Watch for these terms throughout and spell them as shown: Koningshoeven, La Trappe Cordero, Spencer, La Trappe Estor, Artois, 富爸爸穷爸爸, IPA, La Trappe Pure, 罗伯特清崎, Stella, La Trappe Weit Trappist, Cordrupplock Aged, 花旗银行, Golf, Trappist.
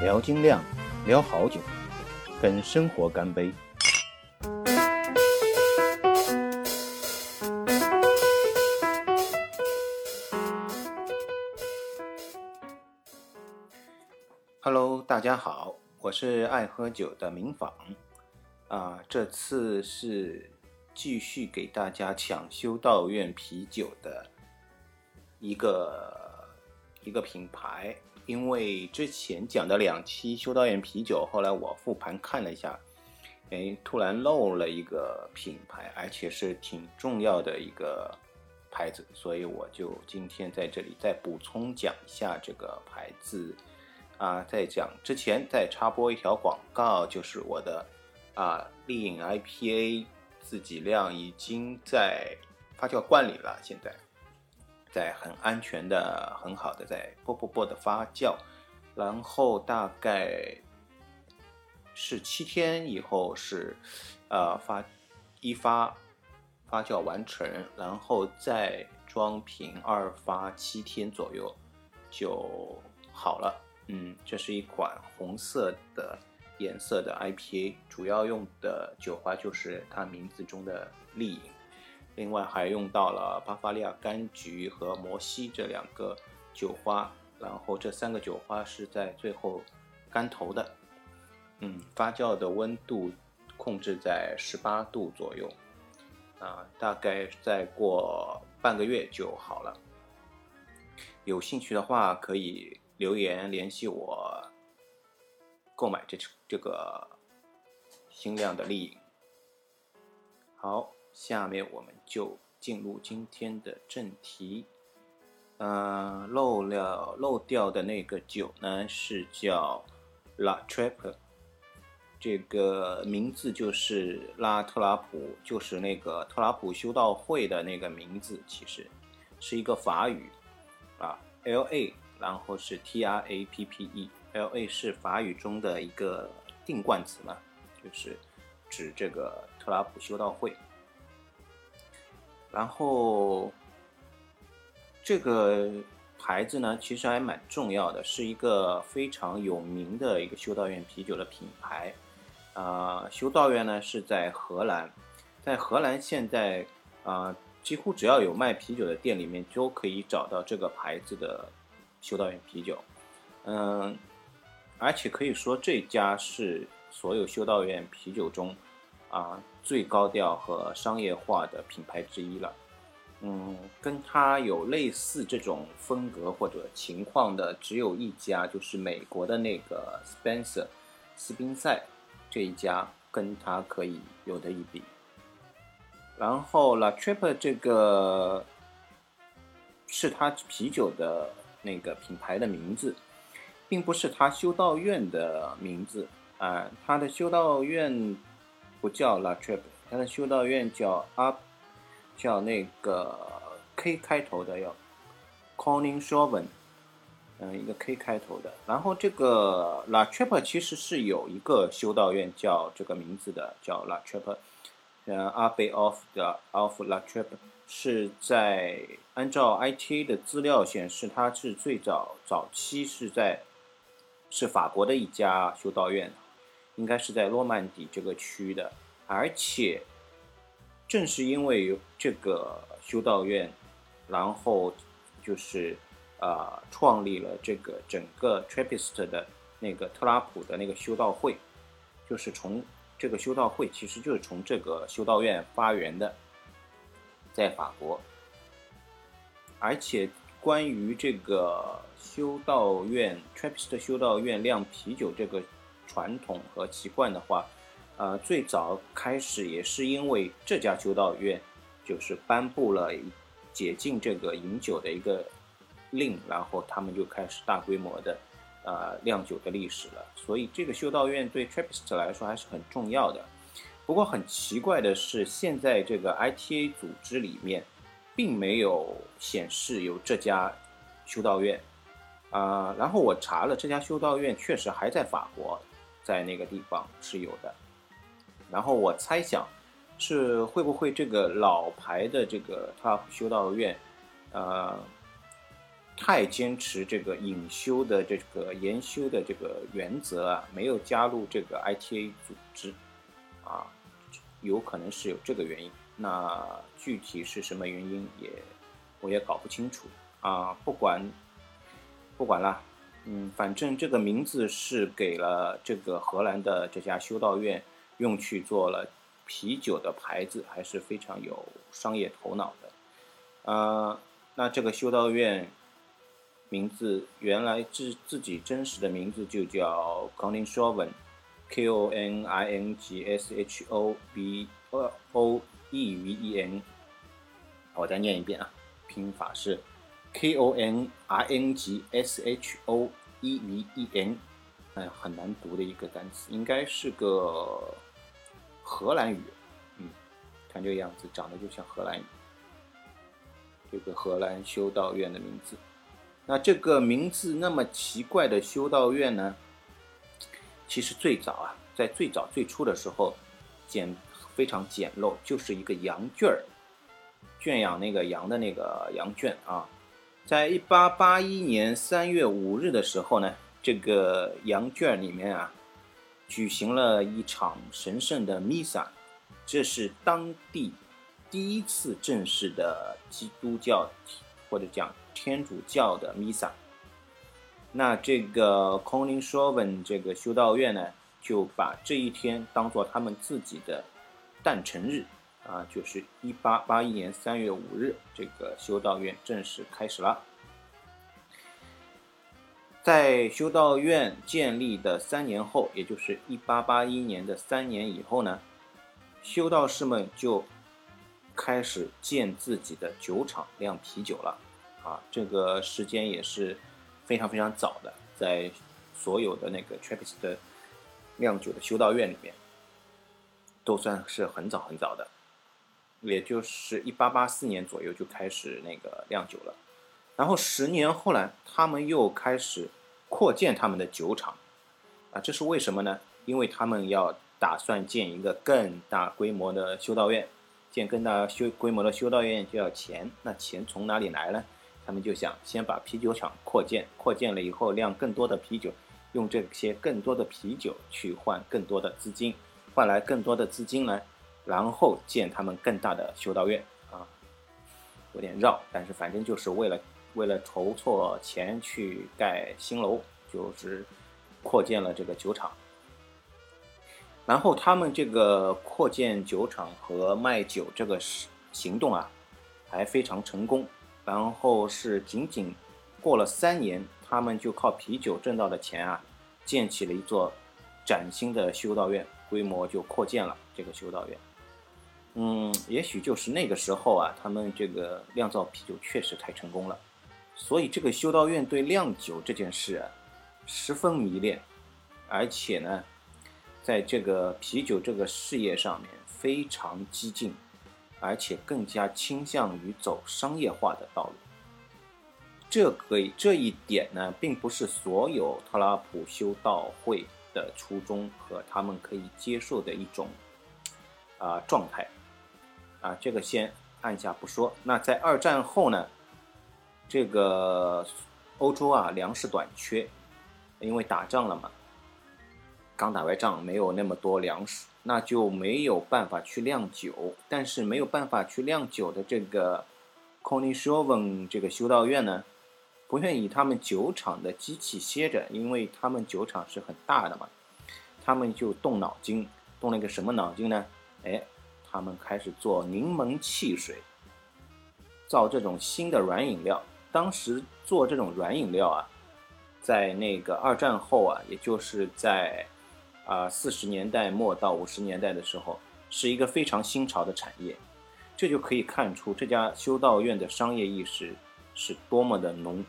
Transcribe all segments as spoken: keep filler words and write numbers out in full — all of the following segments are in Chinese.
聊精酿，聊好酒，跟生活干杯。Hello， 大家好，我是爱喝酒的明坊啊，这次是继续给大家抢修道院啤酒的一个一个品牌，因为之前讲的两期修道院啤酒，后来我复盘看了一下，哎，突然漏了一个品牌，而且是挺重要的一个牌子，所以我就今天在这里再补充讲一下这个牌子。啊，在讲之前再插播一条广告，就是我的啊丽影 I P A 自己酿已经在发酵罐里了，现在在很安全的、很好的在啵啵啵的发酵，然后大概是七天以后是呃发一发发酵完成，然后再装瓶二发七天左右就好了。嗯，这是一款红色的颜色的 I P A， 主要用的酒花就是它名字中的丽影，另外还用到了巴伐利亚柑橘和摩西这两个酒花，然后这三个酒花是在最后干投的。嗯，发酵的温度控制在十八度左右，啊，大概再过半个月就好了。有兴趣的话可以留言联系我购买这这个新酿的丽影。好，下面我们就进入今天的正题。呃，漏了漏掉的那个酒呢是叫 La Trappe， 这个名字就是拉特拉普，就是那个特拉普修道会的那个名字，其实是一个法语啊 ，L A。然后是 T R A P P E，L A 是法语中的一个定冠词嘛，就是指这个特拉普修道会。然后这个牌子呢，其实还蛮重要的，是一个非常有名的一个修道院啤酒的品牌。啊、呃，修道院呢是在荷兰，在荷兰现在啊、呃，几乎只要有卖啤酒的店里面都可以找到这个牌子的修道院啤酒。嗯，而且可以说这家是所有修道院啤酒中啊最高调和商业化的品牌之一了。嗯，跟它有类似这种风格或者情况的只有一家，就是美国的那个 Spencer 斯宾塞，这一家跟它可以有的一比。然后 La Trappe 这个是它啤酒的那个品牌的名字，并不是他修道院的名字啊、呃，他的修道院不叫 La Trappe， 他的修道院叫 Up， 叫那个 K 开头的，叫 Koningshoeven， 嗯、呃，一个 K 开头的。然后这个 La Trappe 其实是有一个修道院叫这个名字的，叫 La Trappe， 呃 ，Abbey of the of La Trappe。是在按照 I T A 的资料显示，它是最早早期是在是法国的一家修道院，应该是在诺曼底这个区的。而且正是因为这个修道院，然后就是呃创立了这个整个 Trappist 的那个特拉普的那个修道会，就是从这个修道会其实就是从这个修道院发源的。在法国，而且关于这个修道院 Trappist 修道院酿啤酒这个传统和习惯的话，呃，最早开始也是因为这家修道院就是颁布了解禁这个饮酒的一个令，然后他们就开始大规模的呃酿酒的历史了。所以这个修道院对 Trappist 来说还是很重要的。不过很奇怪的是，现在这个 I T A 组织里面，并没有显示有这家修道院，啊、呃，然后我查了，这家修道院确实还在法国，在那个地方是有的。然后我猜想，是会不会这个老牌的这个特拉普修道院，呃，太坚持这个隐修的这个研修的这个原则啊，没有加入这个 I T A 组织啊，有可能是有这个原因。那具体是什么原因也我也搞不清楚啊，不管不管啦，嗯，反正这个名字是给了这个荷兰的这家修道院用去做了啤酒的牌子，还是非常有商业头脑的。呃，那这个修道院名字原来自自己真实的名字就叫 Koningshoeven K O N I N G S H O B O E V E N， 我再念一遍啊，拼法是 K O N I N G S H O E V E N， 哎，很难读的一个单词，应该是个荷兰语，嗯，看这个样子，长得就像荷兰语。这个荷兰修道院的名字。那这个名字那么奇怪的修道院呢，其实最早啊，在最早最初的时候，简非常简陋，就是一个羊圈儿，圈养那个羊的那个羊圈啊。在一八八一年三月五日的时候呢，这个羊圈里面啊，举行了一场神圣的弥撒，这是当地第一次正式的基督教或者讲天主教的弥撒。那这个 Koningshoeven 这个修道院呢，就把这一天当作他们自己的诞辰日啊，就是一八八一年三月五日，这个修道院正式开始了。在修道院建立的三年后，也就是一八八一年的三年以后呢，修道士们就开始建自己的酒厂酿啤酒了啊，这个时间也是非常非常早的，在所有的那个 Trappist 的酿酒的修道院里面都算是很早很早的，也就是一八八四年左右就开始那个酿酒了。然后十年后来他们又开始扩建他们的酒厂啊，这是为什么呢？因为他们要打算建一个更大规模的修道院，建更大规模的修道院就要钱，那钱从哪里来呢？他们就想先把啤酒厂扩建，扩建了以后酿更多的啤酒，用这些更多的啤酒去换更多的资金，换来更多的资金来，然后建他们更大的修道院啊，有点绕，但是反正就是为了为了筹措钱去盖新楼，就是扩建了这个酒厂。然后他们这个扩建酒厂和卖酒这个行动啊，还非常成功。然后是仅仅过了三年，他们就靠啤酒挣到的钱啊，建起了一座崭新的修道院，规模就扩建了这个修道院。嗯，也许就是那个时候啊，他们这个酿造啤酒确实太成功了，所以这个修道院对酿酒这件事啊，十分迷恋，而且呢，在这个啤酒这个事业上面非常激进，而且更加倾向于走商业化的道路。这个这一点呢，并不是所有特拉普修道会的初衷和他们可以接受的一种啊、呃、状态啊，这个先按下不说。那在二战后呢，这个欧洲啊粮食短缺，因为打仗了嘛。刚打完仗，没有那么多粮食，那就没有办法去酿酒。但是没有办法去酿酒的这个 Koningshoeven 这个修道院呢，不愿意他们酒厂的机器歇着，因为他们酒厂是很大的嘛，他们就动脑筋，动了一个什么脑筋呢？哎，他们开始做柠檬汽水，造这种新的软饮料。当时做这种软饮料啊，在那个二战后啊，也就是在啊，四十年代末到五十年代的时候，是一个非常新潮的产业，这就可以看出这家修道院的商业意识是多么的浓，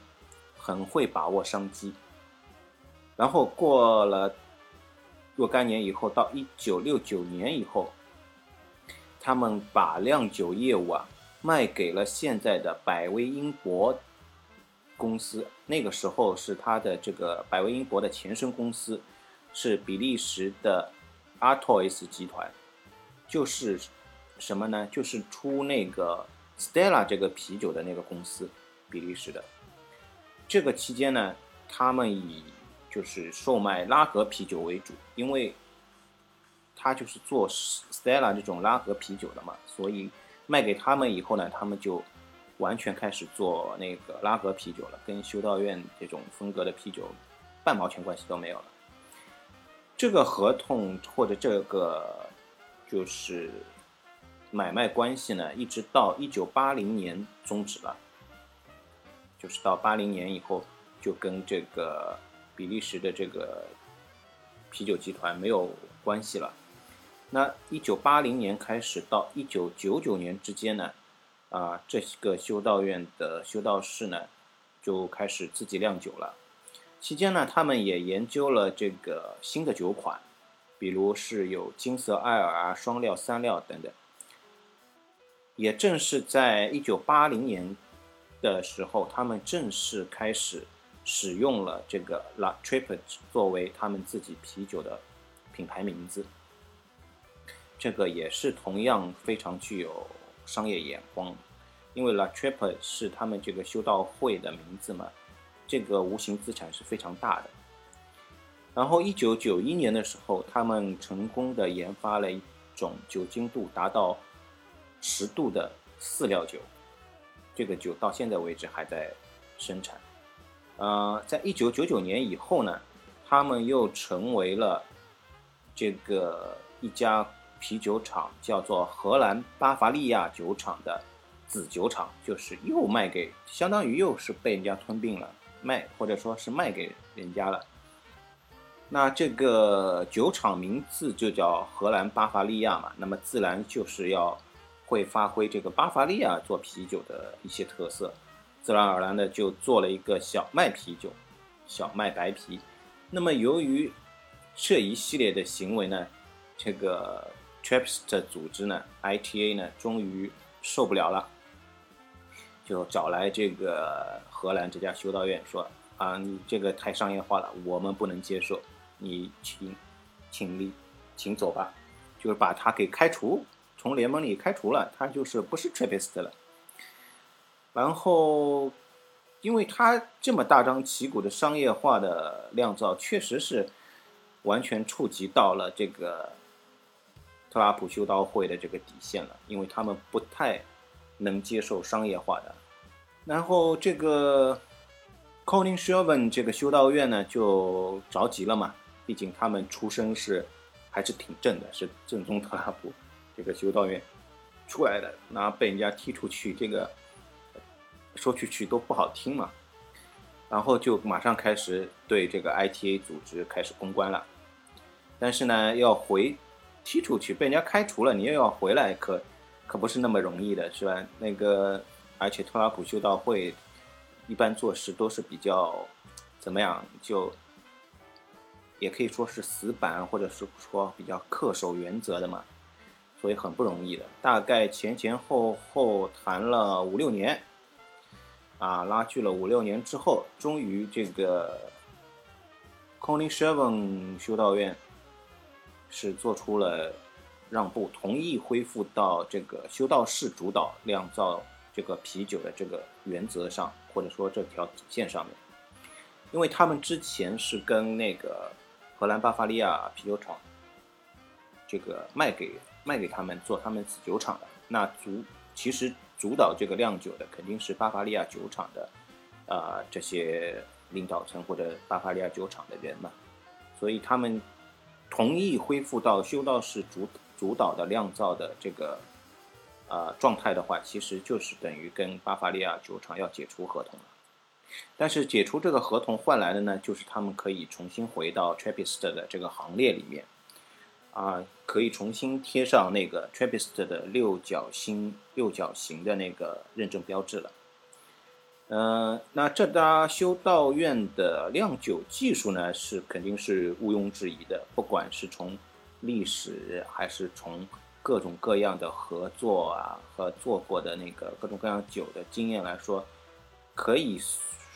很会把握商机。然后过了若干年以后，到一九六九年以后，他们把酿酒业务啊卖给了现在的百威英博公司，那个时候是他的这个百威英博的前身公司。是比利时的 Artois 集团，就是什么呢？就是出那个 Stella 这个啤酒的那个公司，比利时的。这个期间呢，他们以就是售卖拉格啤酒为主，因为他就是做 Stella 这种拉格啤酒的嘛，所以卖给他们以后呢，他们就完全开始做那个拉格啤酒了，跟修道院这种风格的啤酒半毛钱关系都没有了。这个合同或者这个就是买卖关系呢，一直到一九八零年终止了，就是到八零年以后就跟这个比利时的这个啤酒集团没有关系了。那一九八零年开始到一九九九年之间呢，啊，这个修道院的修道士呢就开始自己酿酒了。期间呢，他们也研究了这个新的酒款，比如是有金色艾尔啊、双料、三料等等。也正是在一九八零年的时候，他们正式开始使用了这个 La Trappe 作为他们自己啤酒的品牌名字。这个也是同样非常具有商业眼光，因为 La Trappe 是他们这个修道会的名字嘛，这个无形资产是非常大的。然后一九九一年的时候，他们成功的研发了一种酒精度达到十度的饲料酒，这个酒到现在为止还在生产。呃，在一九九九年以后呢，他们又成为了这个一家啤酒厂，叫做荷兰巴伐利亚酒厂的子酒厂，就是又卖给，相当于又是被人家吞并了，卖或者说是卖给人家了。那这个酒厂名字就叫荷兰巴伐利亚嘛，那么自然就是要会发挥这个巴伐利亚做啤酒的一些特色，自然而然的就做了一个小麦啤酒，小麦白啤。那么由于这一系列的行为呢，这个 Trappist 组织呢 I P A 呢终于受不了了，就找来这个荷兰这家修道院说啊，你这个太商业化了，我们不能接受，你请请离请走吧，就是把他给开除，从联盟里开除了，他就是不是 Trappist 了。然后因为他这么大张旗鼓的商业化的酿造，确实是完全触及到了这个特拉普修道会的这个底线了，因为他们不太能接受商业化的。然后这个 Koningshoeven 这个修道院呢就着急了嘛，毕竟他们出身是还是挺正的，是正宗特拉普这个修道院出来的，那被人家踢出去，这个说去去都不好听嘛。然后就马上开始对这个 I T A 组织开始公关了，但是呢，要回踢出去，被人家开除了，你又要回来，可可不是那么容易的，是吧？那个，而且特拉普修道会一般做事都是比较怎么样，就也可以说是死板，或者是说比较恪守原则的嘛，所以很不容易的。大概前前后后谈了五六年。啊，拉锯了五六年之后，终于这个 Koningshoeven 修道院是做出了让步，同意恢复到这个修道士主导酿造这个啤酒的这个原则上，或者说这条底线上面。因为他们之前是跟那个荷兰巴伐利亚啤酒厂这个卖给卖给他们做他们子酒厂的，那足其实。主导这个酿酒的肯定是巴伐利亚酒厂的，呃，这些领导层或者巴伐利亚酒厂的人嘛，所以他们同意恢复到修道士主主导的酿造的这个呃状态的话，其实就是等于跟巴伐利亚酒厂要解除合同了。但是解除这个合同换来的呢，就是他们可以重新回到 Trappist 的这个行列里面，啊，可以重新贴上那个 Trappist 的六角星六角形的那个认证标志了。呃，那这家修道院的酿酒技术呢，是肯定是毋庸置疑的，不管是从历史还是从各种各样的合作啊和做过的那个各种各样酒的经验来说，可以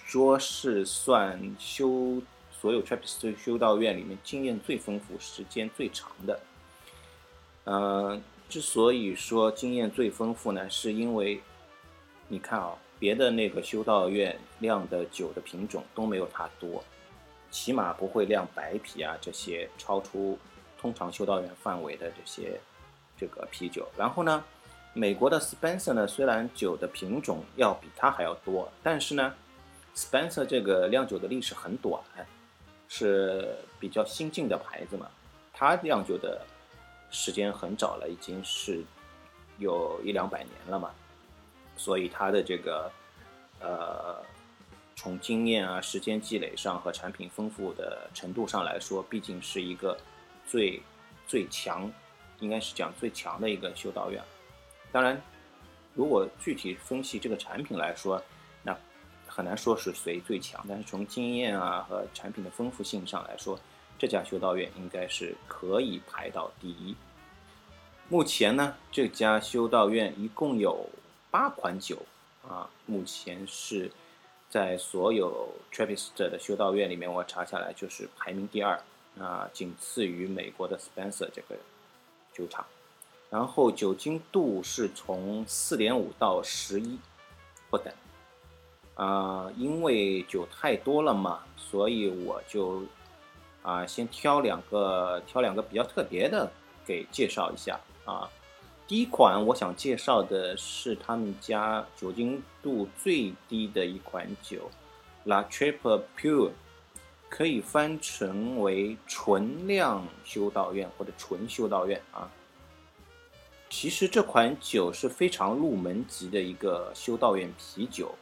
说是算修。所有 Trappist 修道院里面经验最丰富、时间最长的。呃，之所以说经验最丰富呢，是因为你看啊、哦，别的那个修道院酿的酒的品种都没有它多，起码不会酿白啤啊这些超出通常修道院范围的这些这个啤酒。然后呢，美国的 Spencer 呢，虽然酒的品种要比它还要多，但是呢 Spencer 这个酿酒的历史很短，是比较新进的牌子嘛，它酿酒的时间很早了，已经是有一两百年了嘛，所以它的这个呃，从经验啊、时间积累上和产品丰富的程度上来说，毕竟是一个最最强，应该是讲最强的一个修道院。当然，如果具体分析这个产品来说，那很难说是谁最强，但是从经验啊和产品的丰富性上来说，这家修道院应该是可以排到第一。目前呢，这家修道院一共有八款酒啊，目前是在所有 Trappist 的修道院里面，我查下来就是排名第二啊，仅次于美国的 Spencer 这个酒厂。然后酒精度是从 四点五 到十一不等啊、呃，因为酒太多了嘛，所以我就啊、呃、先挑两个挑两个比较特别的给介绍一下啊。第一款我想介绍的是他们家酒精度最低的一款酒 La Trappe Pure， 可以翻成为纯酿修道院或者纯修道院啊。其实这款酒是非常入门级的一个修道院啤酒，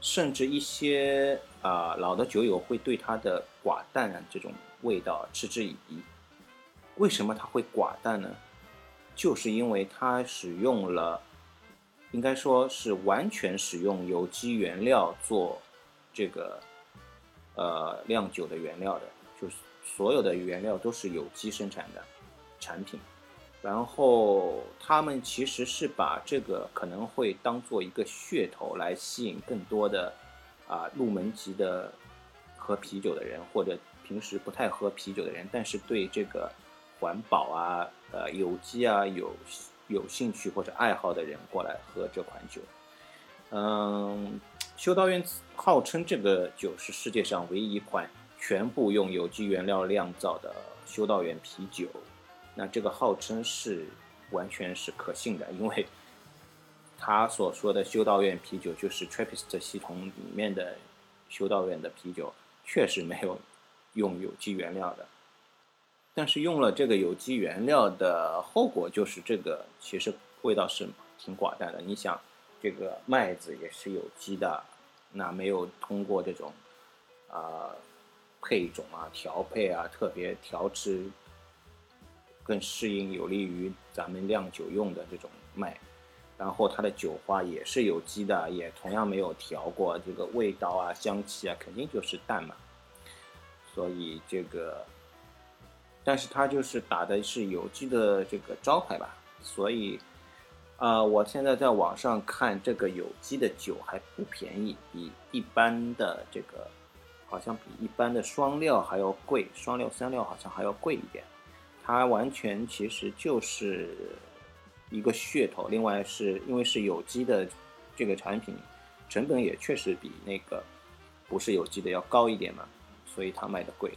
甚至一些、呃、老的酒友会对它的寡淡这种味道嗤之以鼻。为什么它会寡淡呢？就是因为它使用了，应该说是完全使用有机原料做这个呃酿酒的原料的，就是所有的原料都是有机生产的产品。然后他们其实是把这个可能会当做一个噱头来吸引更多的啊入门级的喝啤酒的人，或者平时不太喝啤酒的人，但是对这个环保啊、呃有机啊有有兴趣或者爱好的人过来喝这款酒。嗯，修道院号称这个酒是世界上唯一一款全部用有机原料酿造的修道院啤酒。那这个号称是完全是可信的，因为他所说的修道院啤酒就是 Trappist 系统里面的修道院的啤酒，确实没有用有机原料的。但是用了这个有机原料的后果就是这个其实味道是挺寡淡的。你想这个麦子也是有机的，那没有通过这种啊、呃、配种啊、调配啊、特别调制更适应有利于咱们酿酒用的这种麦，然后它的酒花也是有机的，也同样没有调过，这个味道啊、香气啊肯定就是淡嘛。所以这个，但是它就是打的是有机的这个招牌吧，所以啊、呃，我现在在网上看这个有机的酒还不便宜，比一般的这个好像比一般的双料还要贵，双料三料好像还要贵一点。它完全其实就是一个噱头，另外是因为是有机的这个产品，成本也确实比那个不是有机的要高一点嘛，所以它卖的贵。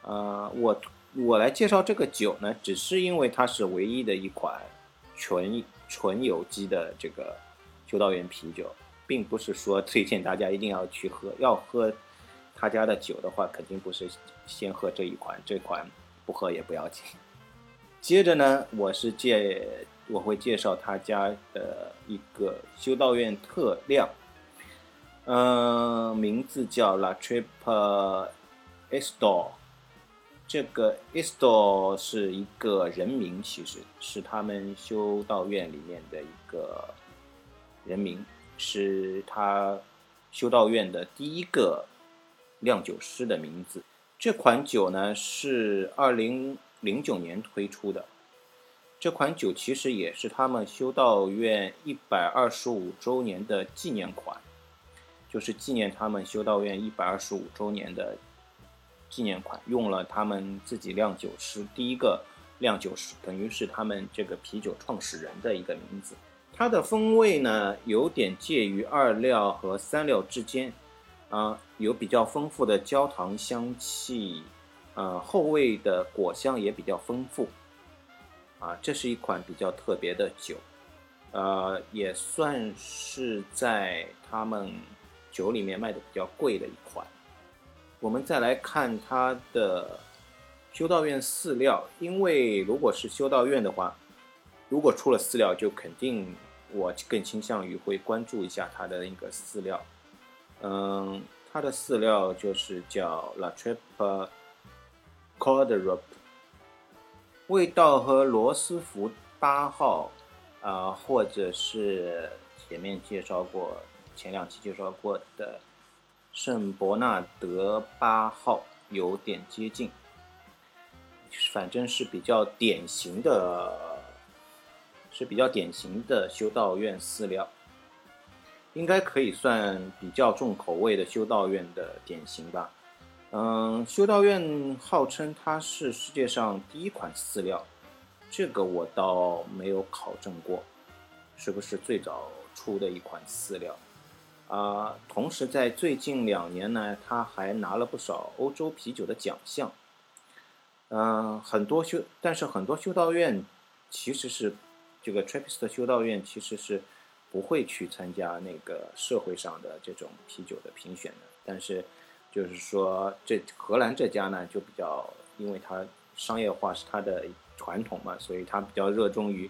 呃，我我来介绍这个酒呢，只是因为它是唯一的一款纯纯有机的这个修道院啤酒，并不是说推荐大家一定要去喝，要喝他家的酒的话，肯定不是先喝这一款，这款不喝也不要紧。接着呢，我是介我会介绍他家的一个修道院特酿，嗯、呃，名字叫 La Trappe Estor。这个 Estor 是一个人名，其实是他们修道院里面的一个人名，是他修道院的第一个酿酒师的名字。这款酒呢是二零零九年推出的，这款酒其实也是他们修道院一百二十五周年的纪念款，就是纪念他们修道院一百二十五周年的纪念款，用了他们自己酿酒师第一个酿酒师，等于是他们这个啤酒创始人的一个名字。它的风味呢有点介于二料和三料之间，啊、呃，有比较丰富的焦糖香气，呃，后味的果香也比较丰富，啊，这是一款比较特别的酒，呃，也算是在他们酒里面卖的比较贵的一款。我们再来看它的修道院饲料，因为如果是修道院的话，如果出了饲料，就肯定我更倾向于会关注一下它的那个饲料。嗯，它的饲料就是叫 La Trappe Cordero， 味道和罗斯福八号啊、呃，或者是前面介绍过前两期介绍过的圣伯纳德八号有点接近，反正是比较典型的。是比较典型的修道院饲料，应该可以算比较重口味的修道院的典型吧。嗯，修道院号称它是世界上第一款饲料，这个我倒没有考证过，是不是最早出的一款饲料？啊，同时在最近两年呢，它还拿了不少欧洲啤酒的奖项。嗯，很多修，但是很多修道院其实是。这个 Trappist 修道院其实是不会去参加那个社会上的这种啤酒的评选的，但是就是说这荷兰这家呢就比较，因为它商业化是它的传统嘛，所以它比较热衷于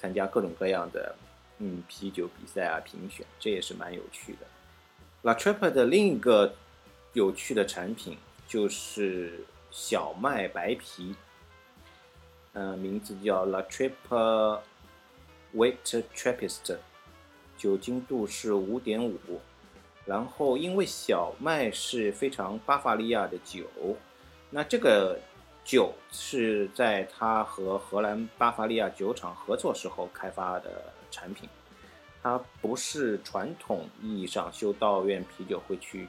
参加各种各样的嗯啤酒比赛啊评选，这也是蛮有趣的。La Trappe 的另一个有趣的产品就是小麦白啤，呃，名字叫 La Trappe Weit Trappist， 酒精度是 五点五， 然后因为小麦是非常巴伐利亚的酒，那这个酒是在它和荷兰巴伐利亚酒厂合作时候开发的产品，它不是传统意义上修道院啤酒会去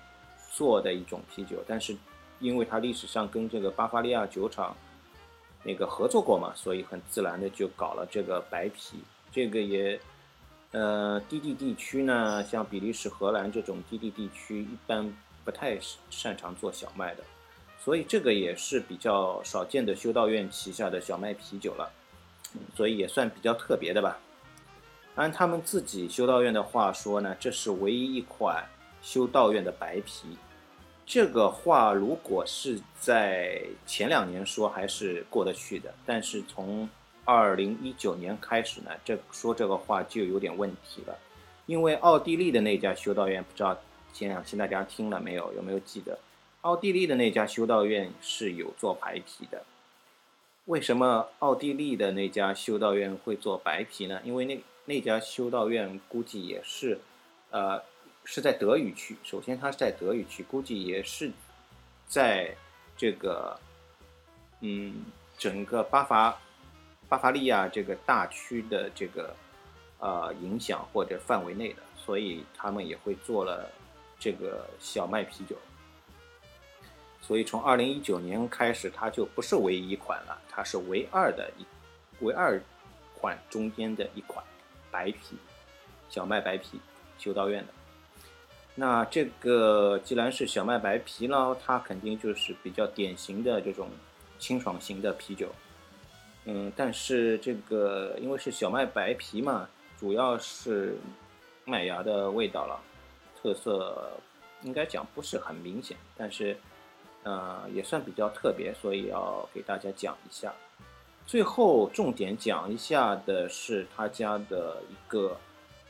做的一种啤酒，但是因为它历史上跟这个巴伐利亚酒厂那个合作过嘛，所以很自然的就搞了这个白啤。这个也，呃，低地地区呢，像比利时、荷兰这种低地地区，一般不太擅长做小麦的，所以这个也是比较少见的修道院旗下的小麦啤酒了，所以也算比较特别的吧。按他们自己修道院的话说呢，这是唯一一款修道院的白啤。这个话如果是在前两年说还是过得去的，但是从二零一九年开始呢，这说这个话就有点问题了，因为奥地利的那家修道院，不知道前两期大家听了没有，有没有记得，奥地利的那家修道院是有做白啤的。为什么奥地利的那家修道院会做白啤呢？因为那那家修道院估计也是，呃，是在德语区，首先它是在德语区，估计也是在这个，嗯，整个巴伐。巴伐利亚这个大区的这个呃影响或者范围内的，所以他们也会做了这个小麦啤酒。所以从二零一九年开始，它就不是唯一款了，它是唯二的一唯二款中间的一款白啤，小麦白啤，修道院的。那这个既然是小麦白啤了，它肯定就是比较典型的这种清爽型的啤酒。嗯，但是这个因为是小麦白啤嘛，主要是麦芽的味道了，特色应该讲不是很明显，但是呃也算比较特别，所以要给大家讲一下。最后重点讲一下的是他家的一个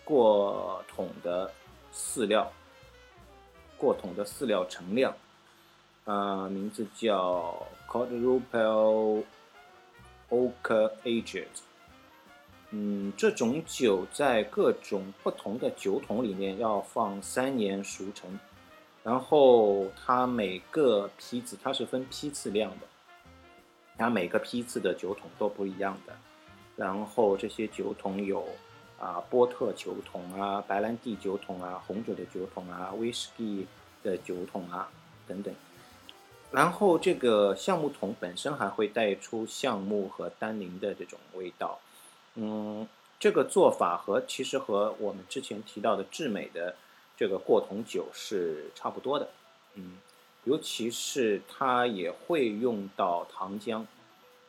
过桶的饲料，过桶的饲料陈酿，呃，名字叫 Cordrupplock Aged， 嗯，这种酒在各种不同的酒桶里面要放三年熟成，然后它每个批次，它是分批次量的，它每个批次的酒桶都不一样的，然后这些酒桶有啊波特酒桶啊、白兰地酒桶啊、红酒的酒桶啊、威士忌的酒桶啊等等。然后这个橡木桶本身还会带出橡木和单宁的这种味道，嗯，这个做法和其实和我们之前提到的制美的这个过桶酒是差不多的，嗯，尤其是它也会用到糖浆，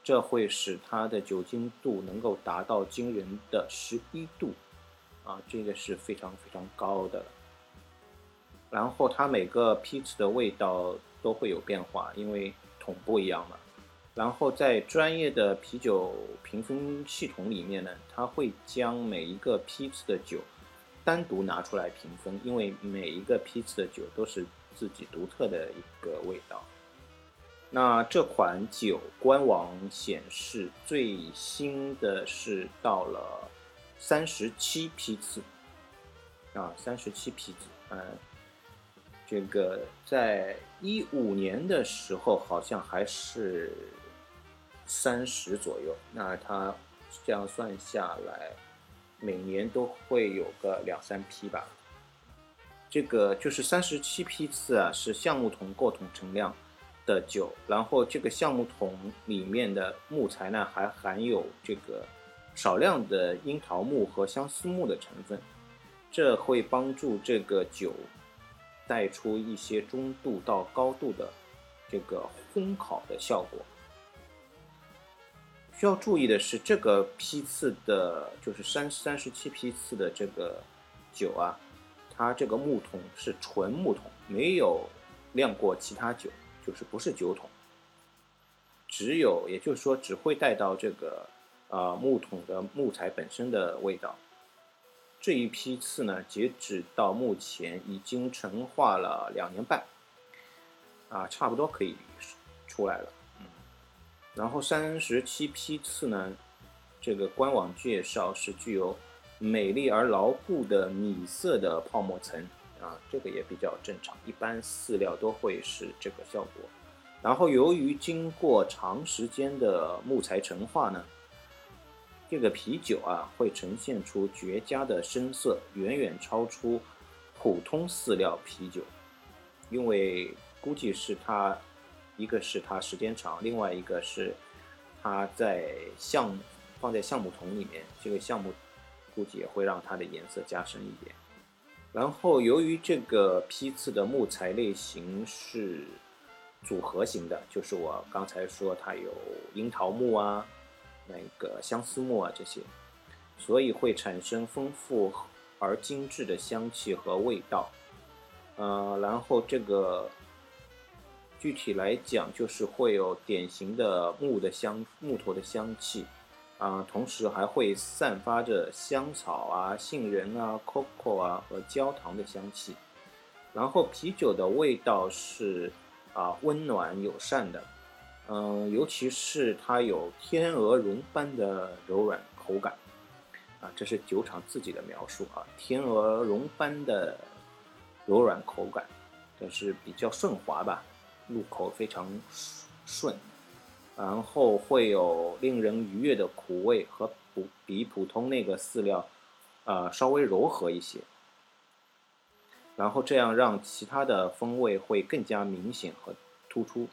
这会使它的酒精度能够达到惊人的十一度，啊，这个是非常非常高的。然后它每个批次的味道都会有变化，因为桶不一样嘛。然后在专业的啤酒评分系统里面呢，它会将每一个批次的酒单独拿出来评分，因为每一个批次的酒都是自己独特的一个味道。那这款酒官网显示最新的是到了三十七批次啊，三十七批次，嗯，这个在一五年的时候好像还是三十左右，那它这样算下来，每年都会有个两三批吧。这个就是三十七批次啊，是橡木桶过桶陈酿的酒，然后这个橡木桶里面的木材呢，还含有这个少量的樱桃木和相思木的成分，这会帮助这个酒带出一些中度到高度的这个烘烤的效果。需要注意的是，这个批次的，就是三三十七批次的这个酒啊，它这个木桶是纯木桶，没有酿过其他酒，就是不是酒桶。只有，也就是说，只会带到这个呃木桶的木材本身的味道。这一批次呢，截止到目前已经陈化了两年半，啊，差不多可以出来了。嗯，然后三十七批次呢，这个官网介绍是具有美丽而牢固的米色的泡沫层，啊，这个也比较正常，一般饲料都会是这个效果。然后由于经过长时间的木材陈化呢，这个啤酒啊，会呈现出绝佳的深色，远远超出普通饲料啤酒。因为估计是它，一个是它时间长，另外一个是它在橡木放在橡木桶里面，这个橡木估计也会让它的颜色加深一点。然后由于这个批次的木材类型是组合型的，就是我刚才说它有樱桃木啊，那个相思木啊这些，所以会产生丰富而精致的香气和味道。呃，然后这个具体来讲，就是会有典型的木的香、木头的香气啊、呃，同时还会散发着香草啊、杏仁啊、coco 啊和焦糖的香气。然后啤酒的味道是啊、呃、温暖友善的。嗯，尤其是它有天鹅绒般的柔软口感，啊，这是酒厂自己的描述啊，天鹅绒般的柔软口感，但是比较顺滑吧，入口非常顺，然后会有令人愉悦的苦味和普比普通那个饲料，呃，稍微柔和一些，然后这样让其他的风味会更加明显和突出。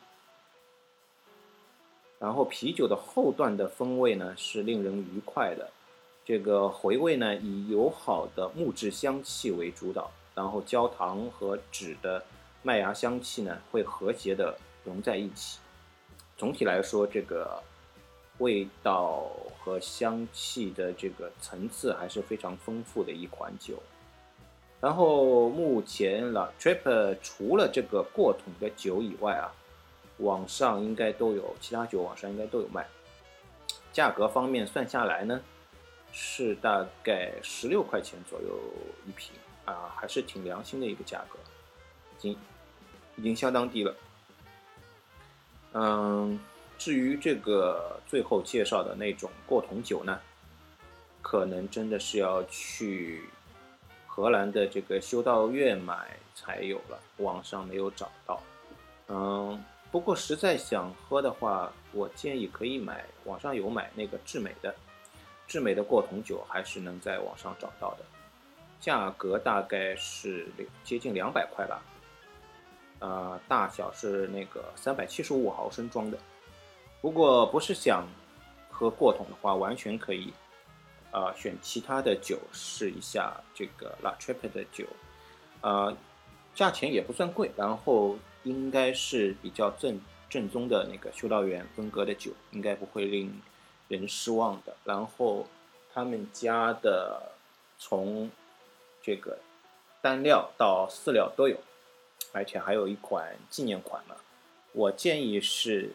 然后啤酒的后段的风味呢是令人愉快的，这个回味呢以友好的木质香气为主导，然后焦糖和纸的麦芽香气呢会和谐的融在一起。总体来说，这个味道和香气的这个层次还是非常丰富的一款酒。然后目前 La Trappe 除了这个过桶的酒以外啊，网上应该都有，其他酒网上应该都有卖。价格方面算下来呢，是大概十六块钱左右一瓶啊，还是挺良心的一个价格，已经已经相当低了。嗯，至于这个最后介绍的那种过桶酒呢，可能真的是要去荷兰的这个修道院买才有了，网上没有找到。嗯。不过实在想喝的话，我建议可以买，网上有买那个制美的，制美的过桶酒还是能在网上找到的，价格大概是接近两百块吧，呃，大小是那个三百七十五毫升装的。不过不是想喝过桶的话，完全可以，呃选其他的酒试一下这个 La Trappe 的酒，呃价钱也不算贵，然后应该是比较正正宗的那个修道院风格的酒，应该不会令人失望的。然后他们家的从这个单料到四料都有，而且还有一款纪念款嘛。我建议是，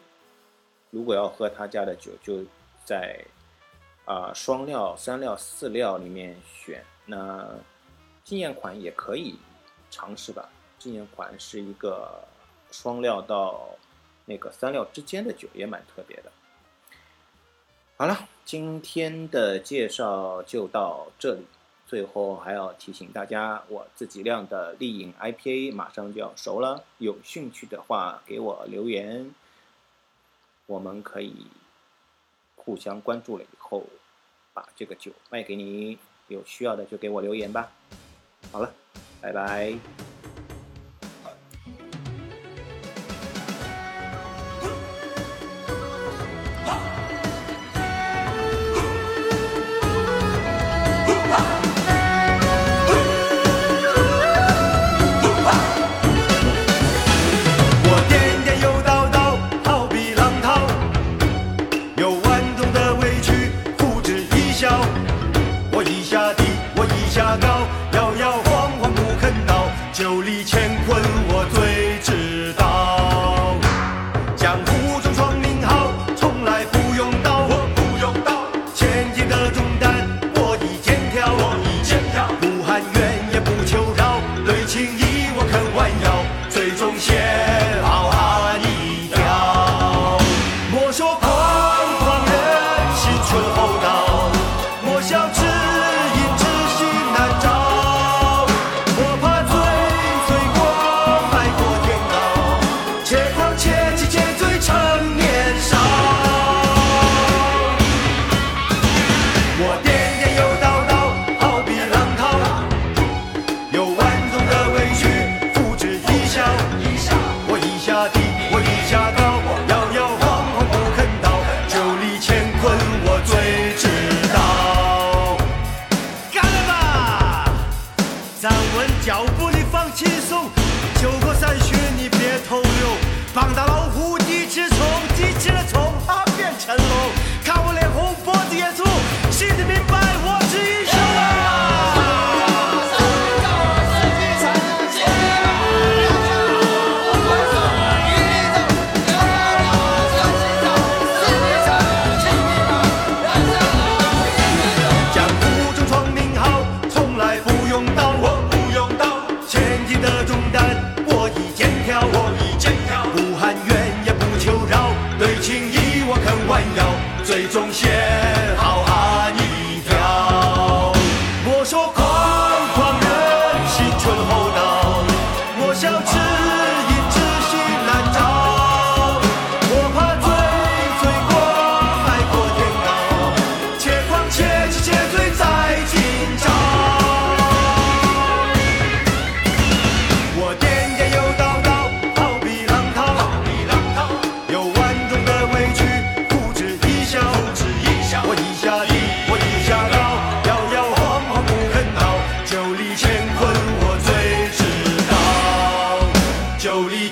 如果要喝他家的酒，就在啊、呃、双料、三料、四料里面选。那纪念款也可以尝试吧。纪念款是一个双料到那个三料之间的酒，也蛮特别的。好了，今天的介绍就到这里。最后还要提醒大家，我自己酿的丽饮 I P A 马上就要熟了，有兴趣的话给我留言，我们可以互相关注了以后把这个酒卖给你，有需要的就给我留言吧。好了，拜拜。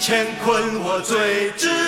千坤我最知